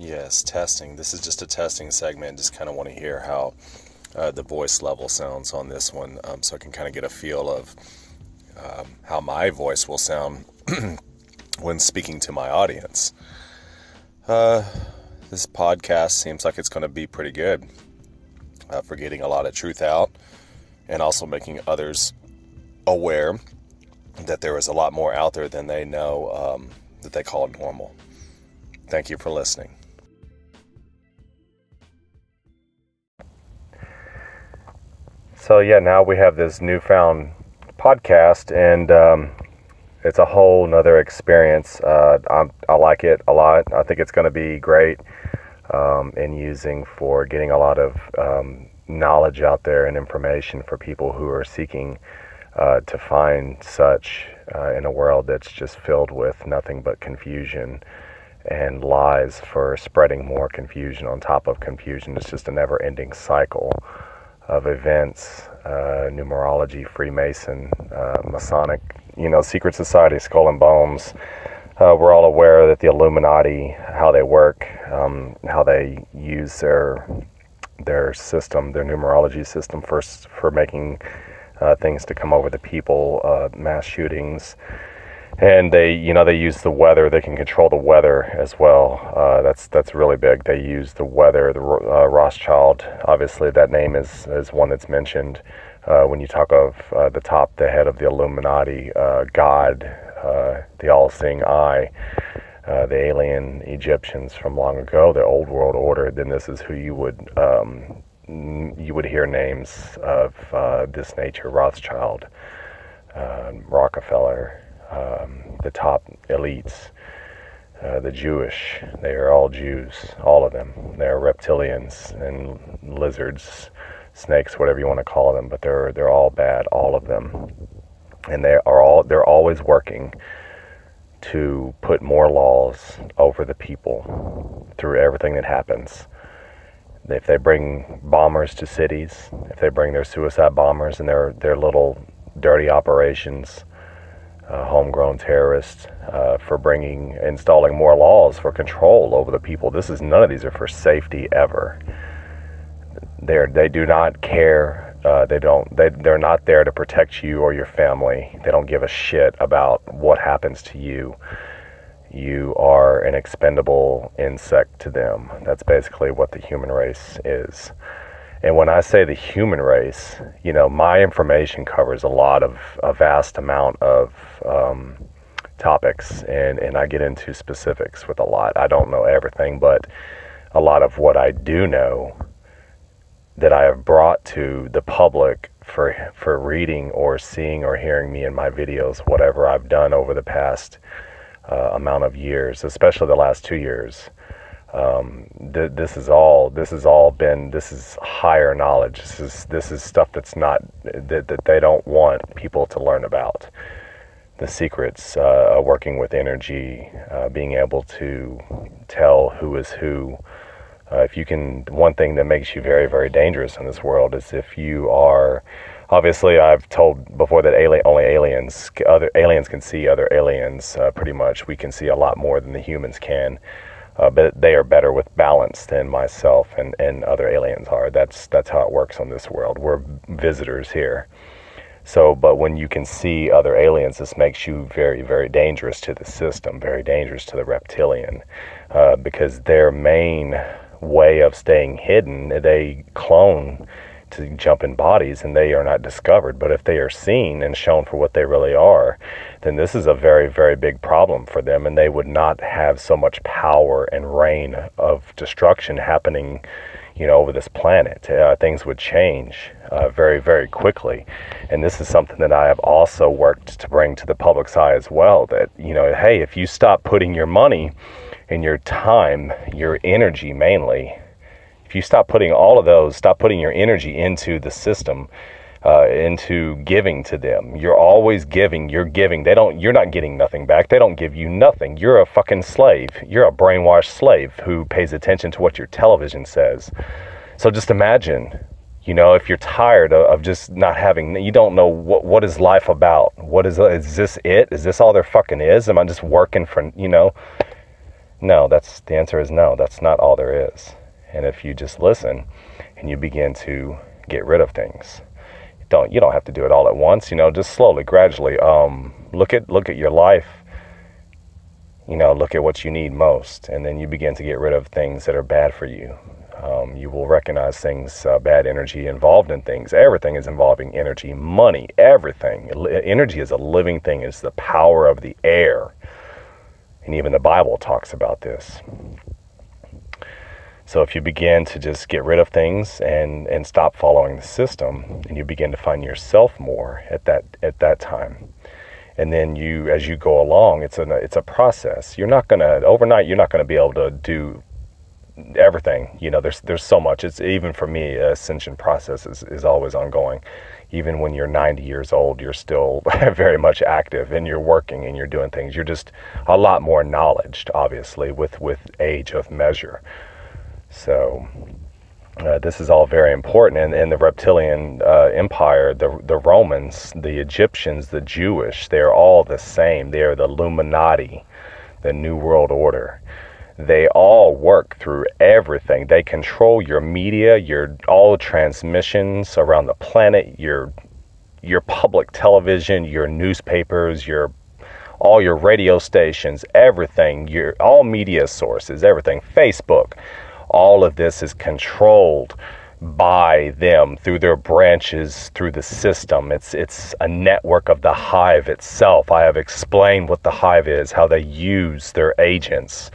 Yes, testing. This is just a testing segment. Just kind of want to hear how the voice level sounds on this one, so I can kind of get a feel of how my voice will sound when speaking to my audience. This podcast seems like it's going to be pretty good for getting a lot of truth out and also making others aware that there is a lot more out there than they know that they call normal. Thank you for listening. So yeah, now we have this newfound podcast, and it's a whole nother experience. I like it a lot. I think it's going to be great and using for getting a lot of knowledge out there and information for people who are seeking to find such in a world that's just filled with nothing but confusion and lies for spreading more confusion on top of confusion. It's just a never-ending cycle of events. Numerology, Freemason, Masonic, secret society, Skull and Bones. We're all aware that the Illuminati, how they work, how they use their system, their numerology system for making things to come over the people, mass shootings. And they use the weather. They can control the weather as well. That's really big. They use the weather. The Rothschild, obviously, that name is one that's mentioned when you talk of the head of the Illuminati, God, the all-seeing eye, the alien Egyptians from long ago, the old world order. Then this is who you would hear names of this nature: Rothschild, Rockefeller. The top elites, the Jewish, they are all Jews, all of them. They're reptilians and lizards, snakes, whatever you want to call them, but they're all bad, all of them. And they're always working to put more laws over the people through everything that happens. If they bring bombers to cities, if they bring their suicide bombers and their little dirty operations, homegrown terrorists, for installing more laws for control over the people. None of these are for safety ever. They do not care. They're not there to protect you or your family. They don't give a shit about what happens to you. You are an expendable insect to them. That's basically what the human race is. And when I say the human race, my information covers a vast amount of topics, and I get into specifics with a lot. I don't know everything, but a lot of what I do know that I have brought to the public for reading or seeing or hearing me in my videos, whatever I've done over the past amount of years, especially the last 2 years. This is higher knowledge. This is stuff that's not, that they don't want people to learn about. The secrets, working with energy, being able to tell who is who. One thing that makes you very, very dangerous in this world is if you are, obviously I've told before that other aliens can see other aliens, pretty much. We can see a lot more than the humans can. But they are better with balance than myself and other aliens are. That's how it works on this world. We're visitors here. So, but when you can see other aliens, this makes you very, very dangerous to the system, very dangerous to the reptilian, because their main way of staying hidden, they clone to jump in bodies, and they are not discovered. But if they are seen and shown for what they really are, then this is a very, very big problem for them, and they would not have so much power and reign of destruction happening, over this planet. Things would change very, very quickly, and this is something that I have also worked to bring to the public's eye as well, that, hey, if you stop putting your money and your time, your energy mainly, if you stop putting your energy into the system, into giving to them. You're always giving. You're giving. You're not getting nothing back. They don't give you nothing. You're a fucking slave. You're a brainwashed slave who pays attention to what your television says. So just imagine, if you're tired of just not having, you don't know what is life about. Is this it? Is this all there fucking is? Am I just working for, No, the answer is no. That's not all there is. And if you just listen and you begin to get rid of things, you don't have to do it all at once, just slowly, gradually, look at your life, look at what you need most. And then you begin to get rid of things that are bad for you. You will recognize things, bad energy involved in things. Everything is involving energy, money, everything. Energy is a living thing. It's the power of the air. And even the Bible talks about this. So if you begin to just get rid of things and stop following the system, and you begin to find yourself more at that time. And then as you go along, it's a process. You're not going to be able to do everything. There's so much. It's even for me, ascension process is always ongoing. Even when you're 90 years old, you're still very much active, and you're working and you're doing things. You're just a lot more knowledged, obviously, with age of measure. So this is all very important. And in the reptilian empire, the Romans, the Egyptians, the Jewish, they're all the same. They're the Illuminati, the New World Order. They all work through everything. They control your media, all transmissions around the planet, your public television, your newspapers, all your radio stations, everything, all media sources, everything, Facebook. All of this is controlled by them through their branches, through the system. It's a network of the hive itself. I have explained what the hive is, how they use their agents,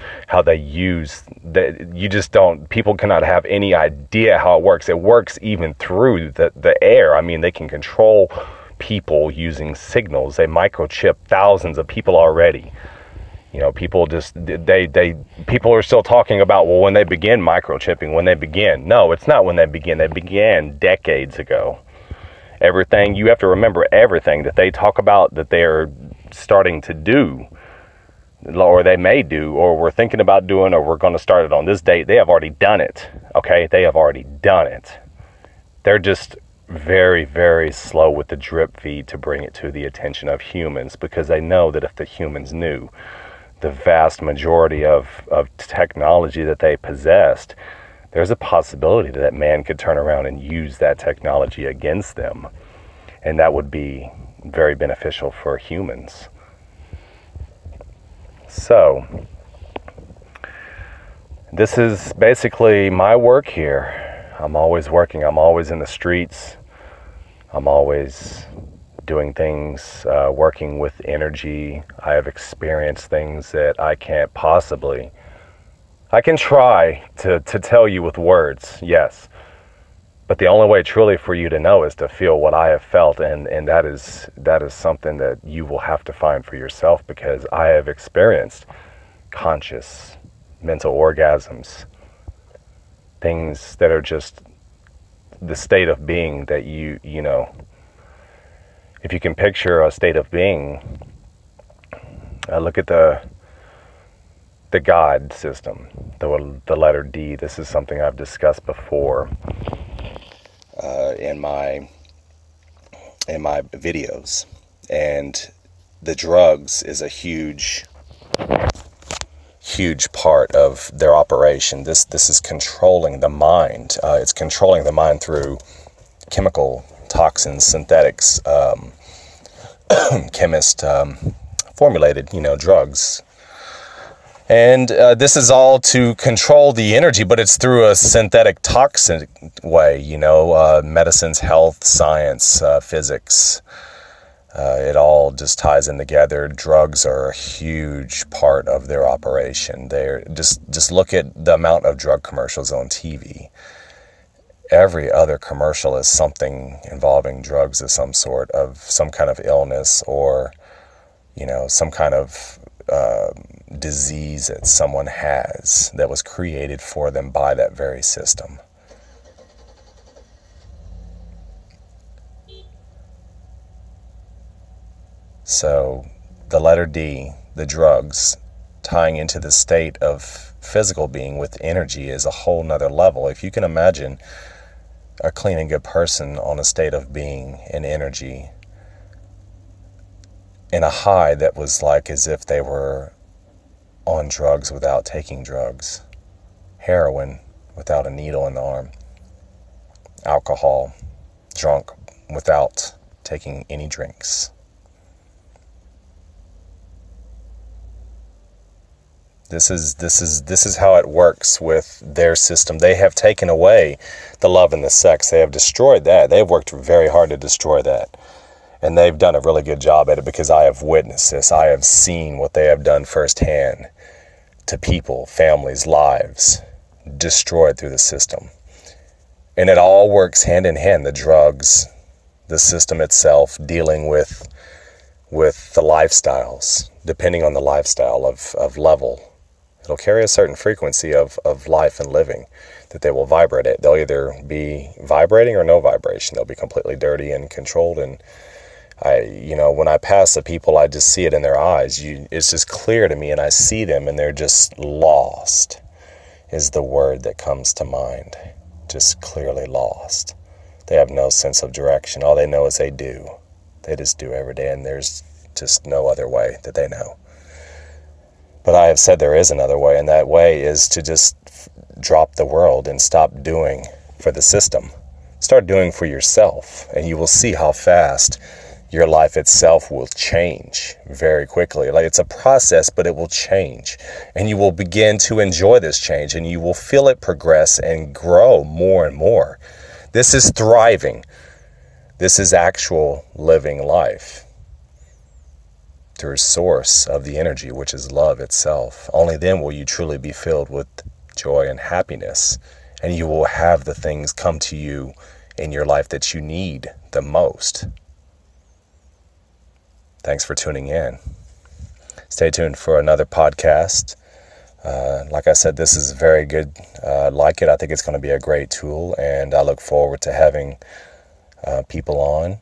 people cannot have any idea how it works. It works even through the air. I mean, they can control people using signals. They microchip thousands of people already. People people are still talking about, well, when they begin microchipping, when they begin. No, it's not when they begin. They began decades ago. Everything, you have to remember, everything that they talk about that they're starting to do, or they may do, or we're thinking about doing, or we're going to start it on this date, they have already done it. Okay? They have already done it. They're just very, very slow with the drip feed to bring it to the attention of humans, because they know that if the humans knew the vast majority of technology that they possessed, there's a possibility that man could turn around and use that technology against them. And that would be very beneficial for humans. So, this is basically my work here. I'm always working. I'm always in the streets. I'm always doing things, working with energy. I have experienced things that I can't possibly... I can try to tell you with words, yes. But the only way truly for you to know is to feel what I have felt, and that is something that you will have to find for yourself, because I have experienced conscious mental orgasms. Things that are just the state of being that you know... If you can picture a state of being, look at the God system, the letter D. This is something I've discussed before in my videos, and the drugs is a huge part of their operation. This is controlling the mind. It's controlling the mind through chemical toxins, synthetics, chemist formulated, drugs. And this is all to control the energy, but it's through a synthetic toxic way, medicines, health, science, physics. It all just ties in together. Drugs are a huge part of their operation. They're just look at the amount of drug commercials on TV. Every other commercial is something involving drugs of some sort, of some kind of illness, or, some kind of disease that someone has that was created for them by that very system. So the letter D, the drugs, tying into the state of physical being with energy is a whole nother level. If you can imagine a clean and good person on a state of being and energy in a high that was like as if they were on on drugs without taking drugs, heroin without a needle in the arm, alcohol, drunk without taking any drinks. This is how it works with their system. They have taken away the love and the sex. They have destroyed that. They've worked very hard to destroy that. And they've done a really good job at it because I have witnessed this. I have seen what they have done firsthand to people, families, lives destroyed through the system. And it all works hand in hand. The drugs, the system itself, dealing with the lifestyles, depending on the lifestyle of level. It'll carry a certain frequency of life and living that they will vibrate at. They'll either be vibrating or no vibration. They'll be completely dirty and controlled. And when I pass the people, I just see it in their eyes. It's just clear to me, and I see them, and they're just lost is the word that comes to mind. Just clearly lost. They have no sense of direction. All they know is they do. They just do every day, and there's just no other way that they know. But I have said there is another way, and that way is to just drop the world and stop doing for the system. Start doing for yourself, and you will see how fast your life itself will change very quickly. Like, it's a process, but it will change. And you will begin to enjoy this change, and you will feel it progress and grow more and more. This is thriving. This is actual living life through source of the energy, which is love itself. Only then will you truly be filled with joy and happiness, and you will have the things come to you in your life that you need the most. Thanks for tuning in. Stay tuned for another podcast. Like I said, this is very good. I think it's going to be a great tool, and I look forward to having people on.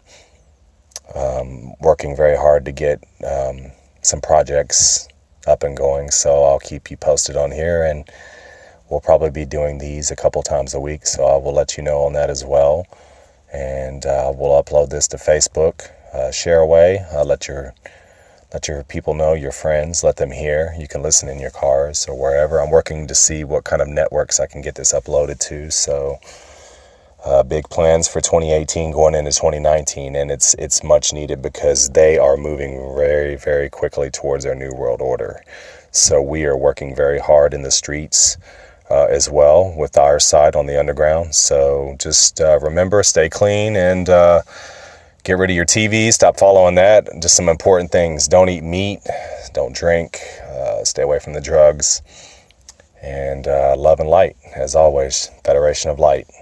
Working very hard to get some projects up and going, so I'll keep you posted on here, and we'll probably be doing these a couple times a week, so I will let you know on that as well. And we'll upload this to Facebook. Share away. Let your people know, your friends. Let them hear. You can listen in your cars or wherever. I'm working to see what kind of networks I can get this uploaded to, so... big plans for 2018 going into 2019, and it's much needed because they are moving very, very quickly towards their new world order. So we are working very hard in the streets as well with our side on the underground. So just remember, stay clean and get rid of your TV. Stop following that. Just some important things. Don't eat meat. Don't drink. Stay away from the drugs. And love and light, as always. Federation of Light.